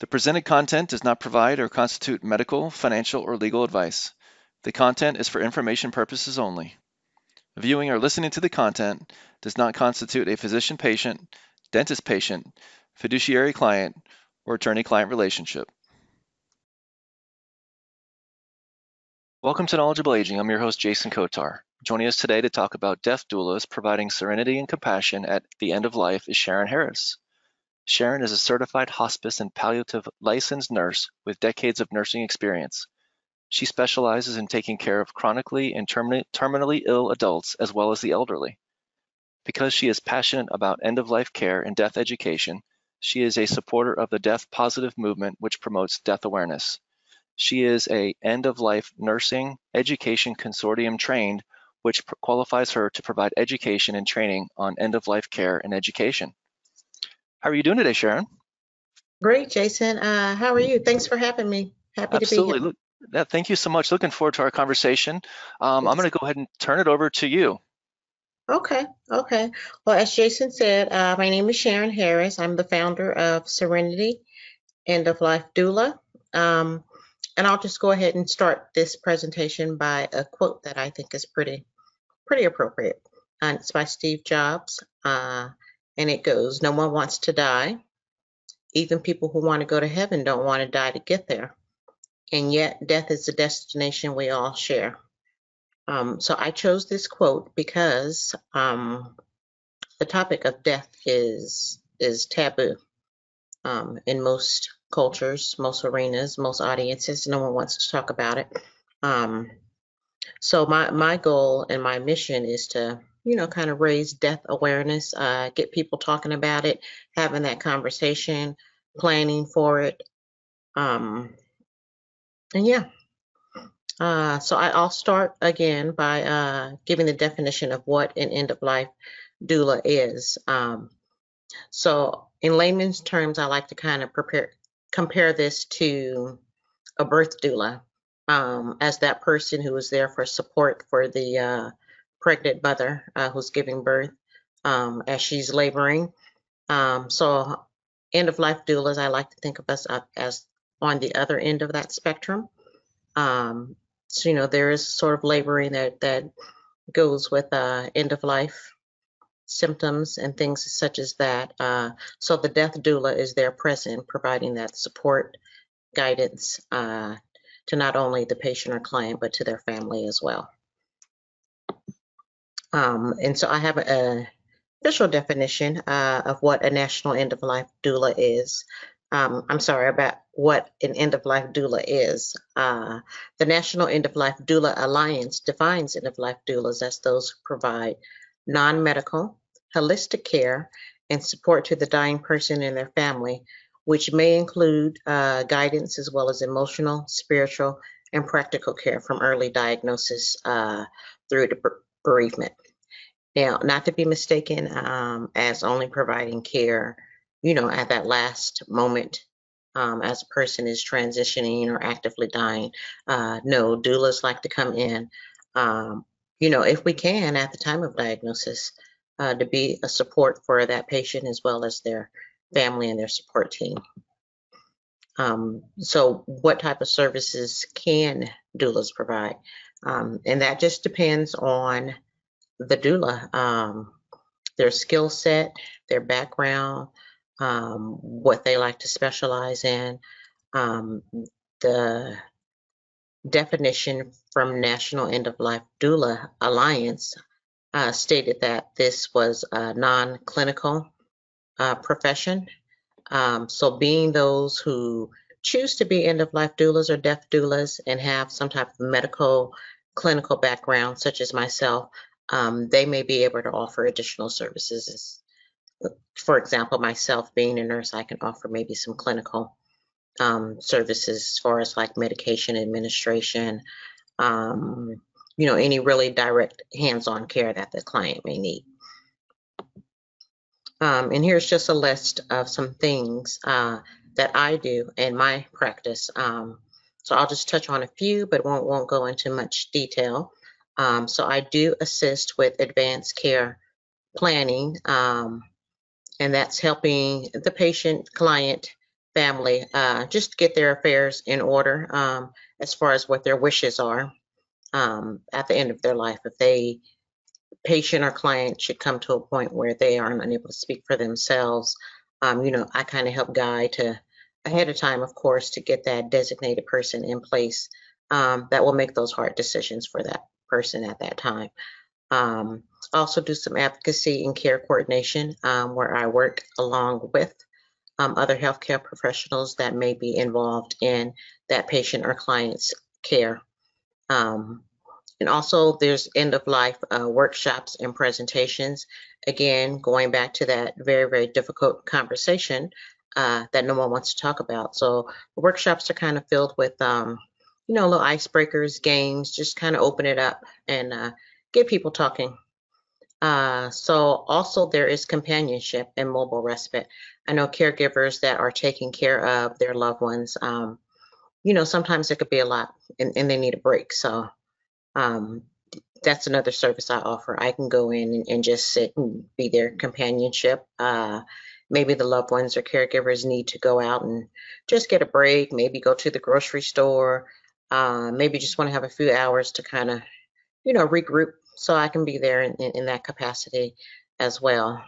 The presented content does not provide or constitute medical, financial, or legal advice. The content is for information purposes only. Viewing or listening to the content does not constitute a physician-patient, dentist-patient, fiduciary-client, or attorney-client relationship. Welcome to Knowledgeable Aging. I'm your host, Jason Kotar. Joining us today to talk about deaf doulas providing serenity and compassion at the end of life is Sharon Harris. Sharon is a certified hospice and palliative licensed nurse with decades of nursing experience. She specializes in taking care of chronically and terminally ill adults as well as the elderly. Because she is passionate about end-of-life care and death education, she is a supporter of the Death Positive Movement, which promotes death awareness. She is an End-of-Life Nursing Education Consortium trained, which qualifies her to provide education and training on end-of-life care and education. How are you doing today, Sharon? Great, Jason. How are you? Thanks for having me. Happy to be here. Absolutely. Thank you so much. Looking forward to our conversation. I'm going to go ahead and turn it over to you. Okay. Well, as Jason said, my name is Sharon Harris. I'm the founder of Serenity End of Life Doula. And I'll just go ahead and start this presentation by a quote that I think is pretty appropriate. And it's by Steve Jobs. And it goes, "No one wants to die. Even people who want to go to heaven don't want to die to get there. And yet death is the destination we all share." So I chose this quote because the topic of death is taboo in most cultures, most arenas, most audiences. No one wants to talk about it. So my goal and my mission is to, kind of raise death awareness, get people talking about it, having that conversation, planning for it. So I'll start again by giving the definition of what an end-of-life doula is. So in layman's terms, I like to kind of compare this to a birth doula as that person who is there for support for the pregnant mother who's giving birth as she's laboring. So end-of-life doulas, I like to think of us as on the other end of that spectrum. So, there is sort of laboring that goes with end of life symptoms and things such as that. So the death doula is there present, providing that support, guidance to not only the patient or client, but to their family as well. And so I have an official definition of what a national end of life doula is. About what an end-of-life doula is. The National End-of-Life Doula Alliance defines end-of-life doulas as those who provide non-medical, holistic care and support to the dying person and their family, which may include guidance as well as emotional, spiritual, and practical care from early diagnosis through to bereavement. Now, not to be mistaken as only providing care at that last moment as a person is transitioning or actively dying. No, doulas like to come in, if we can, at the time of diagnosis, to be a support for that patient as well as their family and their support team. So what type of services can doulas provide? And that just depends on the doula, their skill set, their background, what they like to specialize in. The definition from National End of Life Doula Alliance stated that this was a non-clinical profession. So being those who choose to be end-of-life doulas or deaf doulas and have some type of medical, clinical background, such as myself, they may be able to offer additional services. For example, myself being a nurse, I can offer maybe some clinical services as far as like medication administration, any really direct hands-on care that the client may need. And here's just a list of some things that I do in my practice. So I'll just touch on a few, but won't go into much detail. So I do assist with advanced care planning, and that's helping the patient, client, family, just to get their affairs in order as far as what their wishes are at the end of their life. If they, patient or client, should come to a point where they are unable to speak for themselves, you know, I kind of help guide to ahead of time, of course, to get that designated person in place that will make those hard decisions for that person at that time. Also do some advocacy and care coordination where I work along with other healthcare professionals that may be involved in that patient or client's care. And also there's end-of-life workshops and presentations. Again, going back to that very, very difficult conversation that no one wants to talk about. So the workshops are kind of filled with, you know, little icebreakers, games, just kind of open it up and get people talking. So also there is companionship and mobile respite. I know caregivers that are taking care of their loved ones, you know, sometimes it could be a lot and they need a break. So that's another service I offer. I can go in and just sit and be their companionship. Maybe the loved ones or caregivers need to go out and just get a break, maybe go to the grocery store, maybe just want to have a few hours to kind of, you know, regroup. So I can be there in that capacity as well.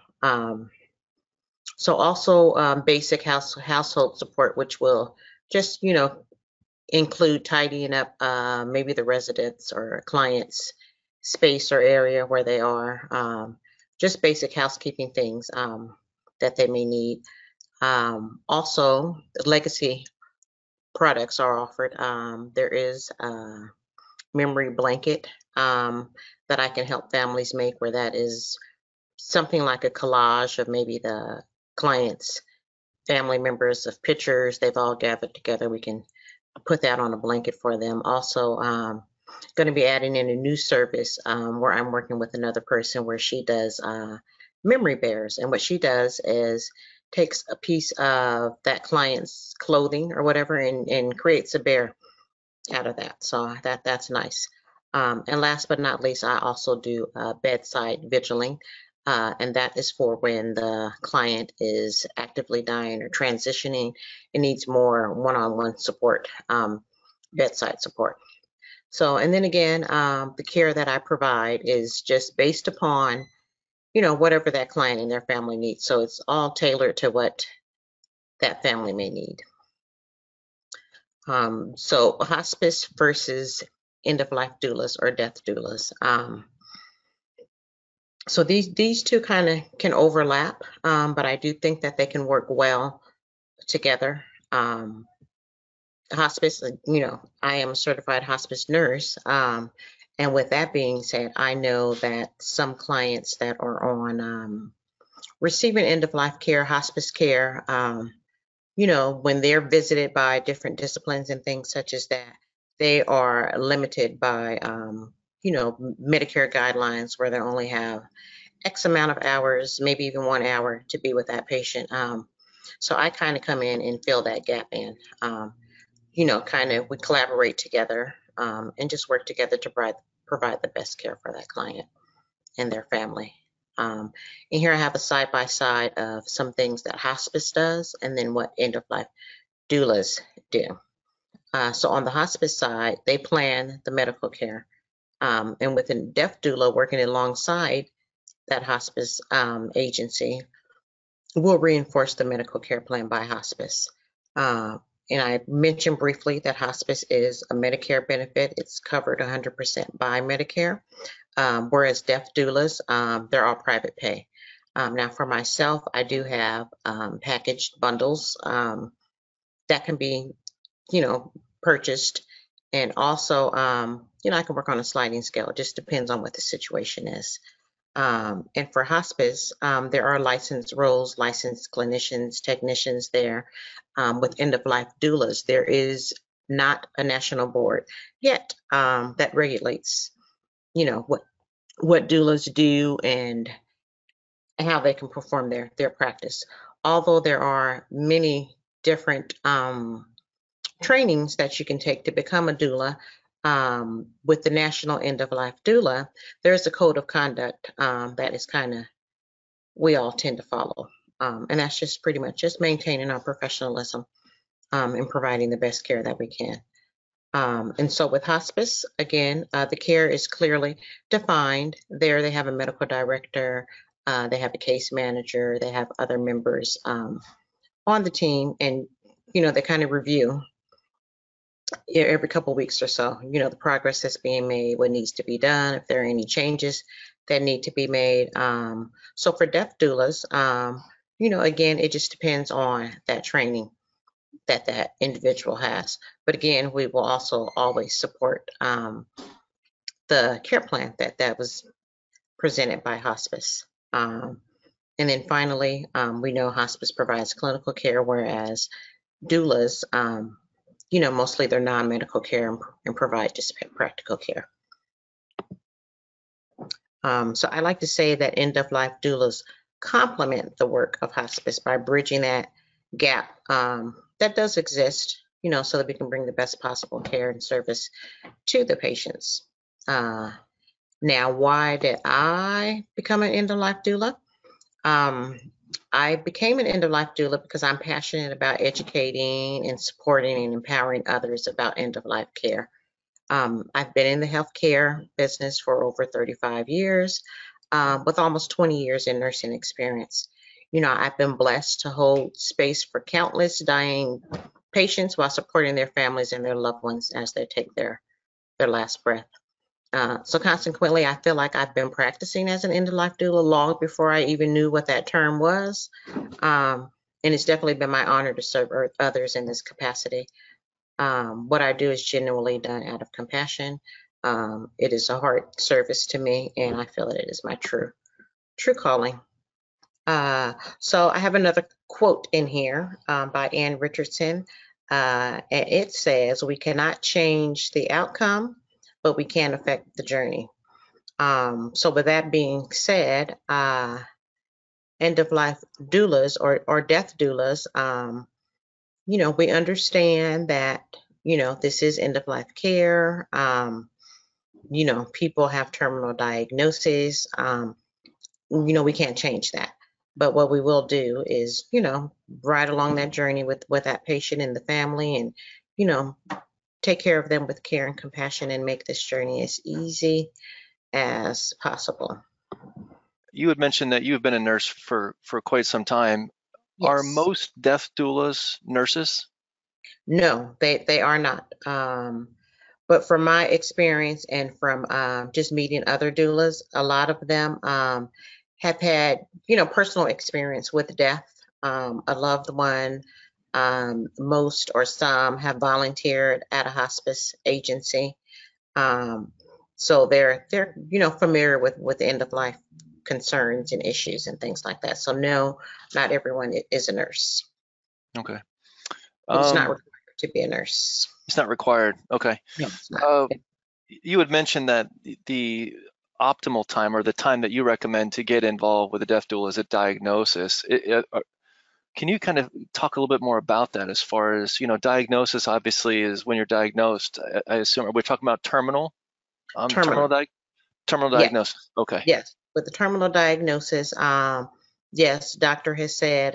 So also basic household support, which will just, you know, include tidying up maybe the residents or clients' space or area where they are, just basic housekeeping things that they may need. Also, legacy products are offered. There is a memory blanket that I can help families make, where that is something like a collage of maybe the client's family members of pictures they've all gathered together. We can put that on a blanket for them. Also, going to be adding in a new service where I'm working with another person where she does memory bears. And what she does is takes a piece of that client's clothing or whatever and creates a bear out of that. So that's nice. And last but not least, I also do bedside vigiling, and that is for when the client is actively dying or transitioning and needs more one-on-one support, bedside support. So, and then again, the care that I provide is just based upon, you know, whatever that client and their family needs. So it's all tailored to what that family may need. So hospice versus end-of-life doulas or death doulas. So these two kind of can overlap, but I do think that they can work well together. Hospice, you know, I am a certified hospice nurse. And with that being said, I know that some clients that are on receiving end-of-life care, hospice care, you know, when they're visited by different disciplines and things such as that, they are limited by, you know, Medicare guidelines where they only have X amount of hours, maybe even 1 hour to be with that patient. So I kind of come in and fill that gap in, you know, kind of we collaborate together and just work together to provide the best care for that client and their family. And here I have a side-by-side of some things that hospice does and then what end-of-life doulas do. So on the hospice side, they plan the medical care. And with a death doula working alongside that hospice agency, we'll reinforce the medical care plan by hospice. And I mentioned briefly that hospice is a Medicare benefit. It's covered 100% by Medicare, whereas death doulas, they're all private pay. Now for myself, I do have packaged bundles that can be, you know, purchased, and also, you know, I can work on a sliding scale. It just depends on what the situation is. And for hospice, there are licensed roles, licensed clinicians, technicians there. With end-of-life doulas, there is not a national board yet that regulates, you know, what doulas do and how they can perform their practice. Although there are many different trainings that you can take to become a doula, with the National End of Life Doula, there's a code of conduct that is kind of, we all tend to follow. And that's just pretty much just maintaining our professionalism and providing the best care that we can. And so with hospice, again, the care is clearly defined. There they have a medical director, they have a case manager, they have other members on the team, and you know, they kind of review every couple of weeks or so, you know, the progress that's being made, what needs to be done, if there are any changes that need to be made. So for death doulas, you know, again, it just depends on that training that that individual has. But again, we will also always support the care plan that was presented by hospice. And then finally, we know hospice provides clinical care, whereas doulas, you know, mostly they're non-medical care and provide just practical care. So I like to say that end-of-life doulas complement the work of hospice by bridging that gap that does exist, you know, so that we can bring the best possible care and service to the patients. Now, why did I become an end-of-life doula? I became an end-of-life doula because I'm passionate about educating and supporting and empowering others about end-of-life care. I've been in the healthcare business for over 35 years, with almost 20 years in nursing experience. You know, I've been blessed to hold space for countless dying patients while supporting their families and their loved ones as they take their last breath. So consequently, I feel like I've been practicing as an end-of-life doula long before I even knew what that term was. And it's definitely been my honor to serve others in this capacity. What I do is genuinely done out of compassion. It is a heart service to me, and I feel that it is my true calling. So I have another quote in here by Anne Richardson, and it says, "We cannot change the outcome, but we can affect the journey." So with that being said, end-of-life doulas or death doulas, you know, we understand that, you know, this is end-of-life care. You know, people have terminal diagnoses. You know, we can't change that. But what we will do is, you know, ride along that journey with that patient and the family, and, you know, take care of them with care and compassion and make this journey as easy as possible. You had mentioned that you've been a nurse for quite some time. Yes. Are most death doulas nurses? No, they are not. But from my experience and from just meeting other doulas, a lot of them have had, you know, personal experience with death, a loved one. Most or some have volunteered at a hospice agency, so they're you know, familiar with end of life concerns and issues and things like that. So no, not everyone is a nurse. Okay. It's not required to be a nurse. It's not required. Okay. No, it's not. You had mentioned that the optimal time, or the time that you recommend to get involved with a death doula, is a diagnosis. Can you kind of talk a little bit more about that, as far as, you know, diagnosis obviously is when you're diagnosed, I assume we're talking about terminal diagnosis. Okay. Yes. With the terminal diagnosis, yes, doctor has said,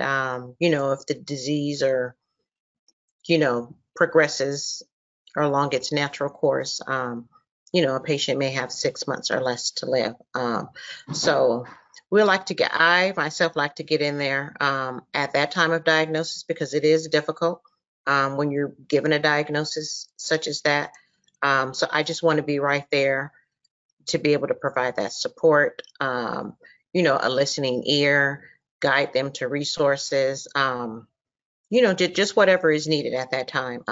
you know, if the disease or, you know, progresses or along its natural course, you know, a patient may have 6 months or less to live. So we like to get, I myself like to get in there at that time of diagnosis, because it is difficult when you're given a diagnosis such as that. So I just want to be right there to be able to provide that support, you know, a listening ear, guide them to resources, you know, just whatever is needed at that time.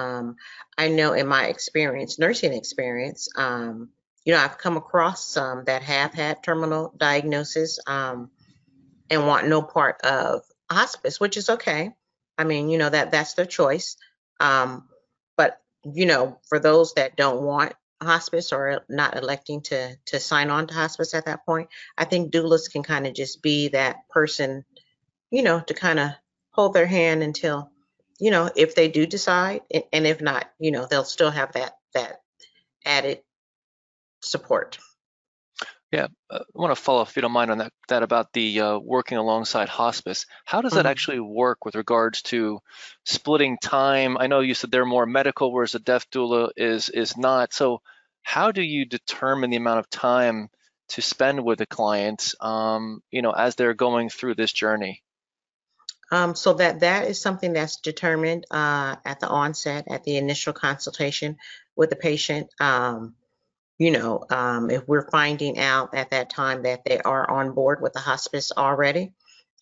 I know in my experience, nursing experience, you know, I've come across some that have had terminal diagnosis and want no part of hospice, which is okay. I mean, you know, that's their choice. But, you know, for those that don't want hospice or not electing to sign on to hospice at that point, I think doulas can kind of just be that person, you know, to kind of hold their hand until, you know, if they do decide, and if not, you know, they'll still have that added support. Yeah, I want to follow up, if you don't mind, on that about the working alongside hospice. How does that actually work with regards to splitting time? I know you said they're more medical, whereas the death doula is not. So how do you determine the amount of time to spend with the clients, as they're going through this journey? So that is something that's determined at the onset, at the initial consultation with the patient. If we're finding out at that time that they are on board with the hospice already,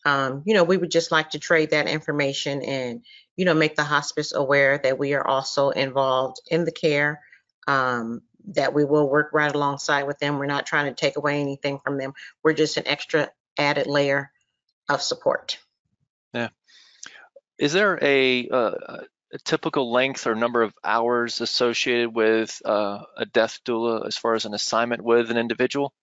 we would just like to trade that information and, make the hospice aware that we are also involved in the care, that we will work right alongside with them. We're not trying to take away anything from them. We're just an extra added layer of support. Yeah. Is there a typical length or number of hours associated with a death doula as far as an assignment with an individual?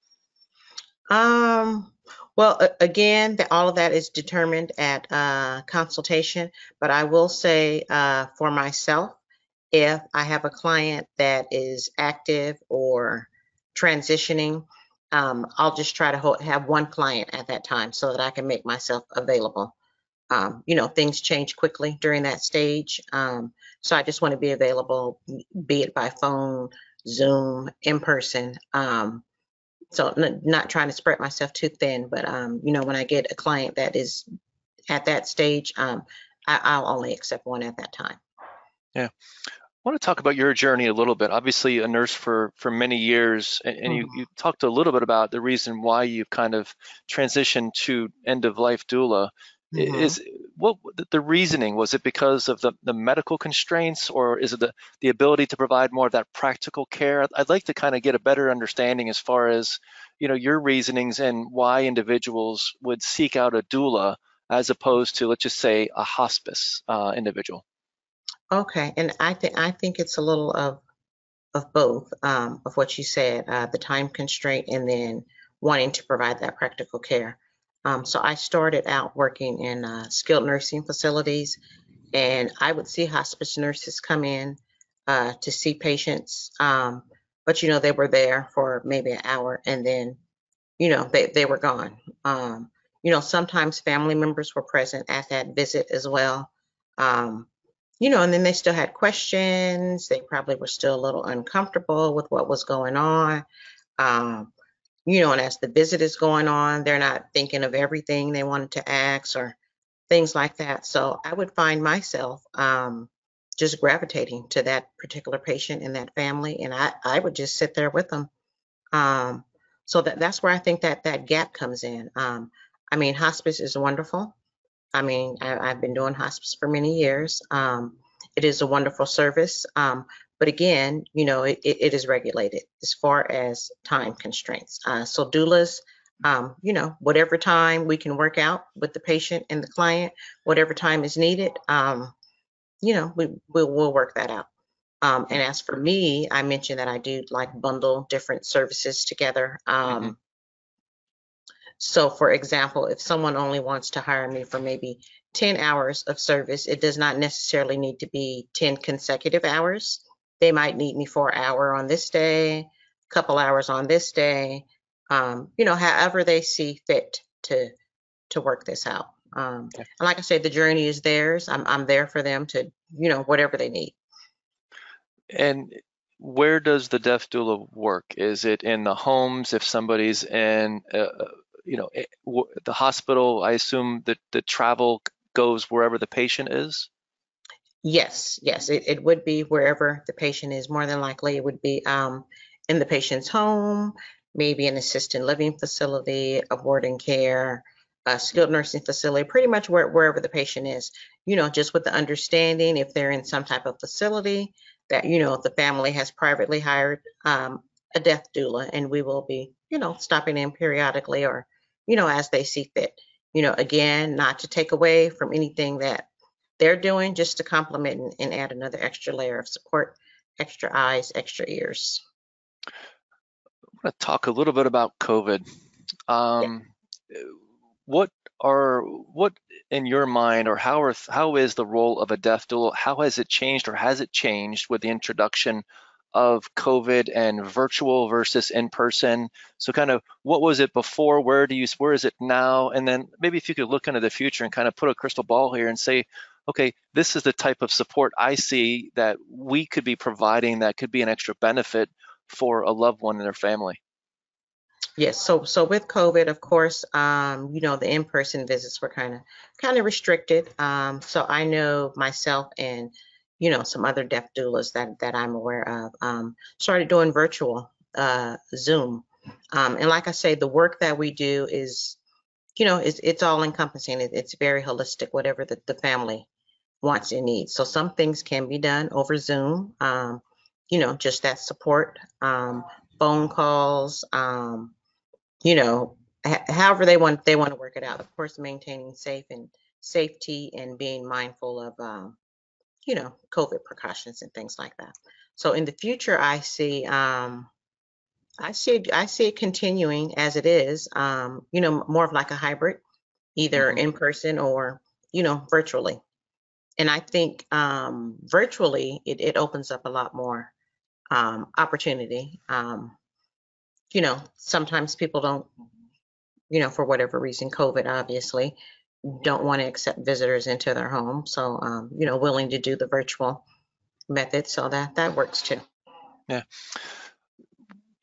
Well, again, all of that is determined at consultation, but I will say for myself, if I have a client that is active or transitioning, I'll just try to have one client at that time so that I can make myself available. Things change quickly during that stage. So I just want to be available, be it by phone, Zoom, in person. So not trying to spread myself too thin, but, when I get a client that is at that stage, I'll only accept one at that time. Yeah. I want to talk about your journey a little bit. Obviously a nurse for many years, and you talked a little bit about the reason why you've kind of transitioned to end-of-life doula. Is what the reasoning? Was it because of the medical constraints, or is it the ability to provide more of that practical care? I'd like to kind of get a better understanding as far as your reasonings and why individuals would seek out a doula as opposed to, let's just say, a hospice individual. Okay, and I think it's a little of both of what you said, the time constraint, and then wanting to provide that practical care. So I started out working in skilled nursing facilities, and I would see hospice nurses come in to see patients, but they were there for maybe an hour, and then they were gone. Sometimes family members were present at that visit as well, and then they still had questions. They probably were still a little uncomfortable with what was going on. And as the visit is going on, they're not thinking of everything they wanted to ask or things like that. So I would find myself just gravitating to that particular patient and that family, and I would just sit there with them. So that's where I think that gap comes in. Hospice is wonderful. I've been doing hospice for many years. It is a wonderful service. But again, it is regulated as far as time constraints. So doulas, whatever time we can work out with the patient and the client, whatever time is needed, we'll work that out. And as for me, I mentioned that I do like bundle different services together. So for example, if someone only wants to hire me for maybe 10 hours of service, it does not necessarily need to be 10 consecutive hours. They might need me for an hour on this day, a couple hours on this day, however they see fit to work this out. And like I said, the journey is theirs. I'm there for them to, whatever they need. And where does the death doula work? Is it in the homes if somebody's in, the hospital? I assume that the travel goes wherever the patient is? Yes, it would be wherever the patient is. More than likely, it would be in the patient's home, maybe an assisted living facility, a boarding care, a skilled nursing facility, pretty much wherever the patient is, just with the understanding if they're in some type of facility that, the family has privately hired a death doula, and we will be, stopping in periodically or, as they see fit. Again, not to take away from anything that they're doing, just to complement and add another extra layer of support, extra eyes, extra ears. I want to talk a little bit about COVID. What in your mind, or how is the role of a death doula? How has it changed with the introduction of COVID and virtual versus in-person? So kind of what was it before, where is it now? And then maybe if you could look into the future and kind of put a crystal ball here and say, okay, this is the type of support I see that we could be providing that could be an extra benefit for a loved one and their family. Yes, so with COVID, of course, you know, the in-person visits were kind of restricted. So I know myself and, you know, some other deaf doulas that I'm aware of started doing virtual Zoom. And like I say, the work that we do is, you know, it's all encompassing. It's very holistic, whatever the family wants and needs. So some things can be done over Zoom, you know, just that support, phone calls, you know, however they want to work it out. Of course, maintaining safety and being mindful of, you know, COVID precautions and things like that. So in the future, I see it continuing as it is, you know, more of like a hybrid, either in person or, you know, virtually. And I think virtually it opens up a lot more opportunity. You know, sometimes people don't, you know, for whatever reason, COVID obviously, don't want to accept visitors into their home. So, you know, willing to do the virtual method. So that works too. Yeah.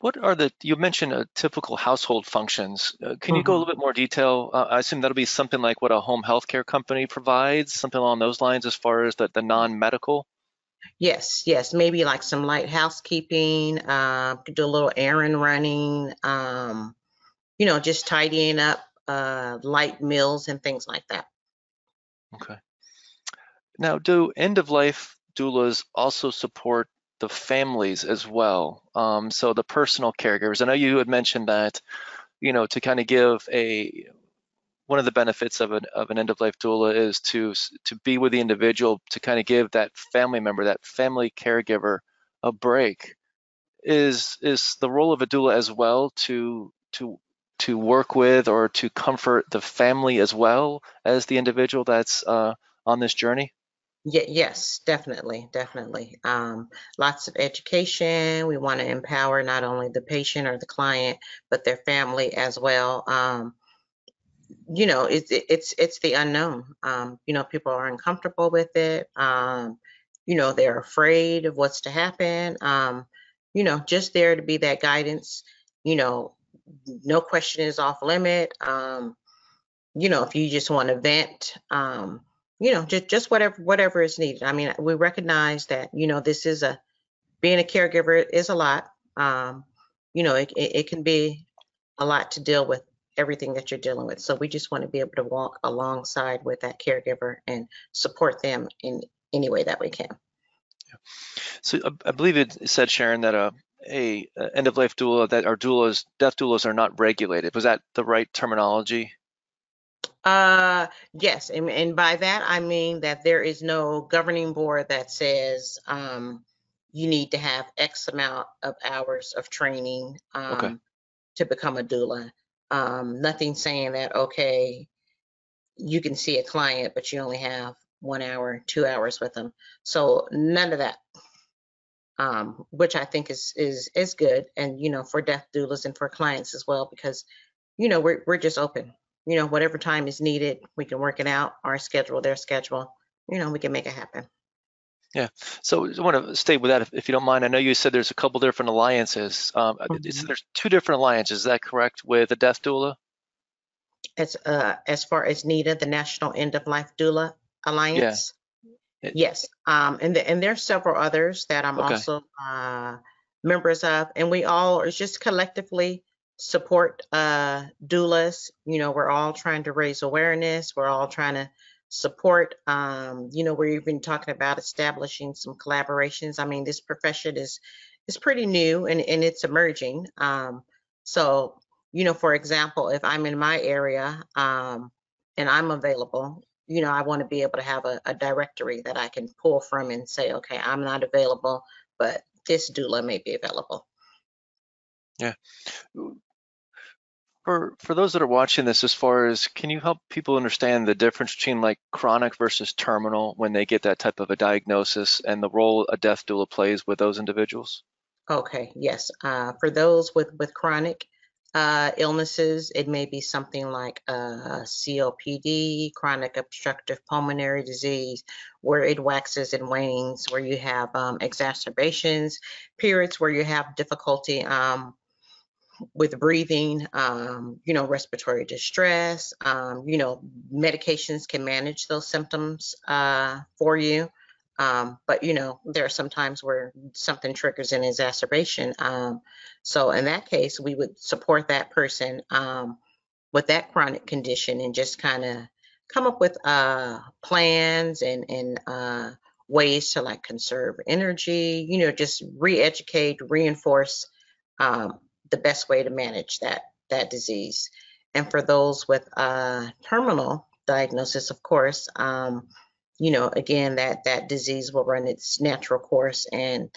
What are you mentioned typical household functions. Can you go a little bit more detail? I assume that'll be something like what a home healthcare company provides, something along those lines as far as the non-medical? Yes. Maybe like some light housekeeping, do a little errand running, you know, just tidying up light meals and things like that. Okay. Now, do end-of-life doulas also support the families as well? So the personal caregivers, I know you had mentioned that, you know, to kind of give one of the benefits of an end-of-life doula is to be with the individual, to kind of give that family member, that family caregiver a break. Is the role of a doula as well to work with or to comfort the family as well as the individual that's on this journey? Yes, definitely. Lots of education. We want to empower not only the patient or the client, but their family as well. You know, it's the unknown. You know, people are uncomfortable with it. You know, they're afraid of what's to happen. You know, just there to be that guidance. You know, no question is off limit. You know, if you just want to vent, you know, just whatever is needed. I mean, we recognize that, you know, this is being a caregiver is a lot. You know, it can be a lot to deal with everything that you're dealing with. So we just want to be able to walk alongside with that caregiver and support them in any way that we can. Yeah. So I believe it said, Sharon, that a end-of-life doula, that our doulas, death doulas, are not regulated. Was that the right terminology? Yes, and by that I mean that there is no governing board that says you need to have X amount of hours of training to become a doula. Nothing saying that, okay, you can see a client, but you only have 1 hour, 2 hours with them. So none of that. Which I think is good, and you know, for deaf doulas and for clients as well, because you know we're just open. You know, whatever time is needed, we can work it out. Our schedule, their schedule. You know, we can make it happen. Yeah. So I want to stay with that if you don't mind. I know you said there's a couple different alliances. There's two different alliances. Is that correct with the deaf doula? As far as NIDA, the National End of Life Doula Alliance. Yeah. Yes, and there's several others that I'm also members of, and we all just collectively support doulas. You know, we're all trying to raise awareness. We're all trying to support. You know, we're even talking about establishing some collaborations. I mean, this profession is pretty new and it's emerging. So, you know, for example, if I'm in my area and I'm available, you know, I want to be able to have a directory that I can pull from and say, okay, I'm not available, but this doula may be available. Yeah. For those that are watching this, as far as, can you help people understand the difference between like chronic versus terminal when they get that type of a diagnosis and the role a death doula plays with those individuals? Okay, yes. For those with chronic illnesses, it may be something like COPD, chronic obstructive pulmonary disease, where it waxes and wanes, where you have exacerbations, periods where you have difficulty with breathing, respiratory distress, medications can manage those symptoms for you. But there are some times where something triggers an exacerbation. So in that case, we would support that person with that chronic condition and just kind of come up with plans and ways to like conserve energy, just re-educate, reinforce the best way to manage that disease. And for those with terminal diagnosis, of course, again, that disease will run its natural course, and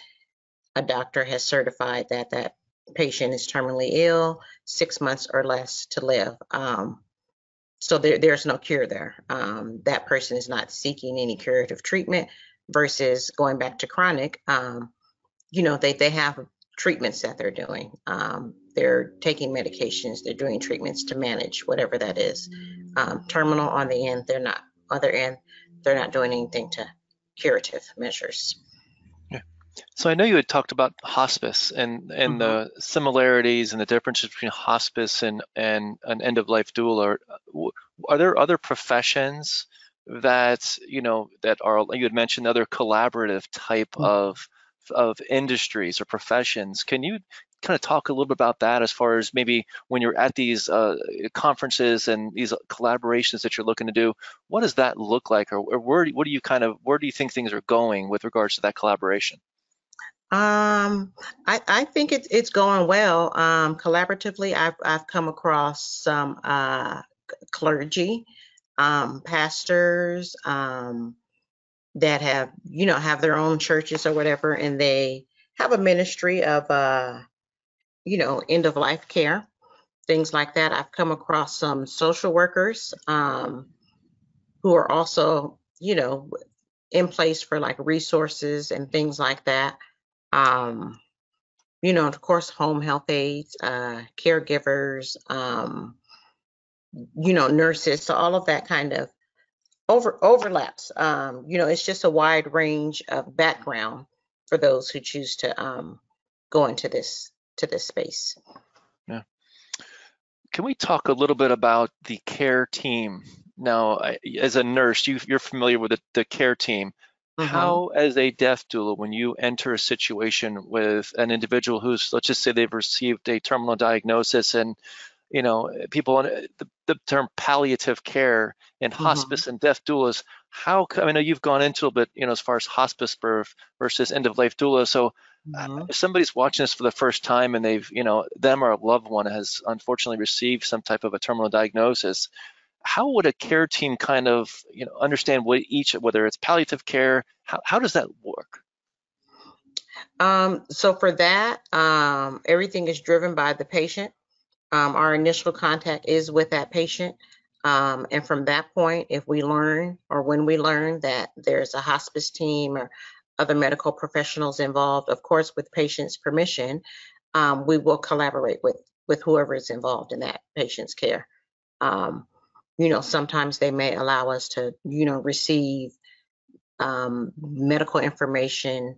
a doctor has certified that patient is terminally ill, 6 months or less to live. So there's no cure there. That person is not seeking any curative treatment. Versus going back to chronic, they have treatments that they're doing. They're taking medications, they're doing treatments to manage whatever that is. Terminal on the end, they're not. Other end, they're not doing anything to curative measures. Yeah. So I know you had talked about hospice and the similarities and the differences between hospice and an end-of-life doula. Are there other professions that, that are, you had mentioned other collaborative type of industries or professions? Can you kind of talk a little bit about that, as far as maybe when you're at these conferences and these collaborations that you're looking to do, what does that look like, or where do you think things are going with regards to that collaboration? I think it's going well. Collaboratively, I've come across some clergy, pastors that have have their own churches or whatever, and they have a ministry of end of life care, things like that. I've come across some social workers who are also, in place for like resources and things like that. And of course, home health aides, caregivers, nurses, so all of that kind of overlaps. It's just a wide range of background for those who choose to go into this space. Yeah. Can we talk a little bit about the care team? Now, as a nurse, you're familiar with the care team. How, as a death doula, when you enter a situation with an individual who's, let's just say they've received a terminal diagnosis, and people, the term palliative care and hospice and death doulas, I know you've gone into a bit, as far as hospice birth versus end of life doula. So if somebody's watching this for the first time and they've, them or a loved one has unfortunately received some type of a terminal diagnosis, how would a care team kind of, understand what whether it's palliative care, how does that work? So for that, everything is driven by the patient. Our initial contact is with that patient. And from that point, if we learn, or when we learn that there's a hospice team or other medical professionals involved, of course, with patient's permission, we will collaborate with whoever is involved in that patient's care. Sometimes they may allow us to, receive medical information,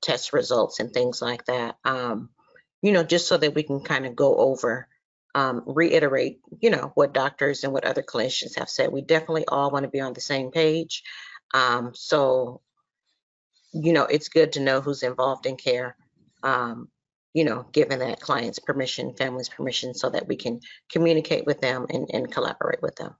test results and things like that, just so that we can kind of go over, reiterate, what doctors and what other clinicians have said. We definitely all want to be on the same page. It's good to know who's involved in care, given that client's permission, family's permission, so that we can communicate with them and collaborate with them.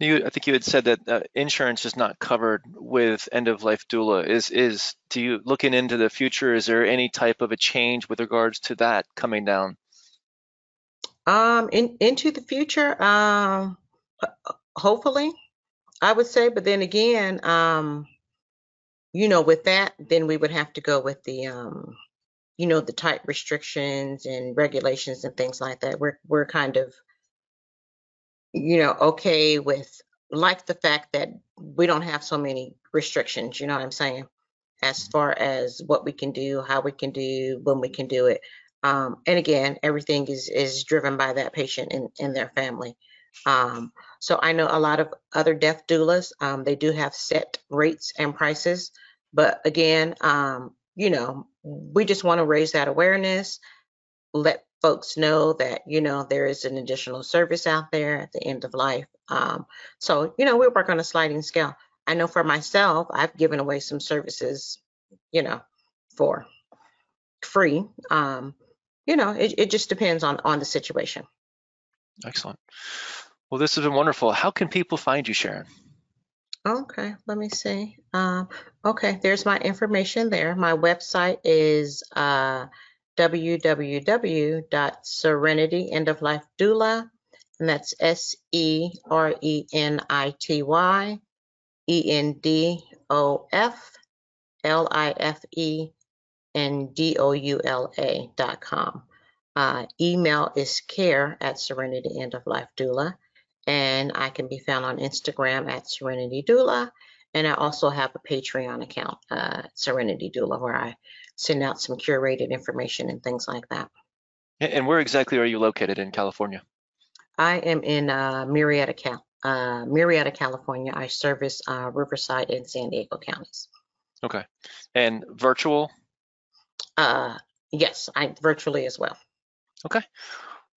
I think you had said that insurance is not covered with end-of-life doula. Do you, looking into the future, is there any type of a change with regards to that coming down? Into the future, hopefully, I would say. But then again, with that, then we would have to go with the, the tight restrictions and regulations and things like that. We're kind of, okay with the fact that we don't have so many restrictions, you know what I'm saying? as far as what we can do, how we can do, when we can do it. And again, everything is driven by that patient and their family. So I know a lot of other death doulas, they do have set rates and prices, but again, you know, we just want to raise that awareness, let folks know that, you know, there is an additional service out there at the end of life. So, you know, we work on a sliding scale. I know for myself, I've given away some services, you know, for free. You know, it just depends on the situation. Excellent. Well, this has been wonderful. How can people find you, Sharon? Okay, let me see. Okay, there's my information there. My website is www.serenityendoflifedoula, and that's SERENITYENDOFLIFENDOULA.com. Email is care@serenityendoflifedoula, and I can be found on Instagram @serenitydoula, and I also have a Patreon account, Serenity Doula, where I send out some curated information and things like that. And where exactly are you located in California? I am in Murrieta, California. I service Riverside and San Diego counties. Okay, and virtual? Yes, I virtually as well. Okay.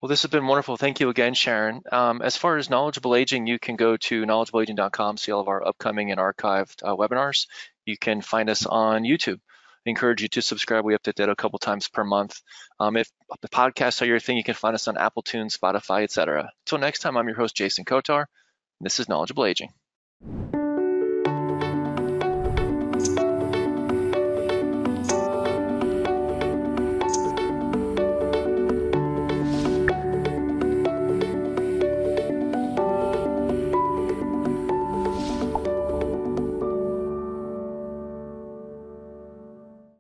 Well, this has been wonderful. Thank you again, Sharon. As far as Knowledgeable Aging, you can go to knowledgeableaging.com, see all of our upcoming and archived webinars. You can find us on YouTube. I encourage you to subscribe. We update that a couple times per month. If the podcasts are your thing, you can find us on Apple Tunes, Spotify, etc. Until next time, I'm your host, Jason Kotar, and this is Knowledgeable Aging.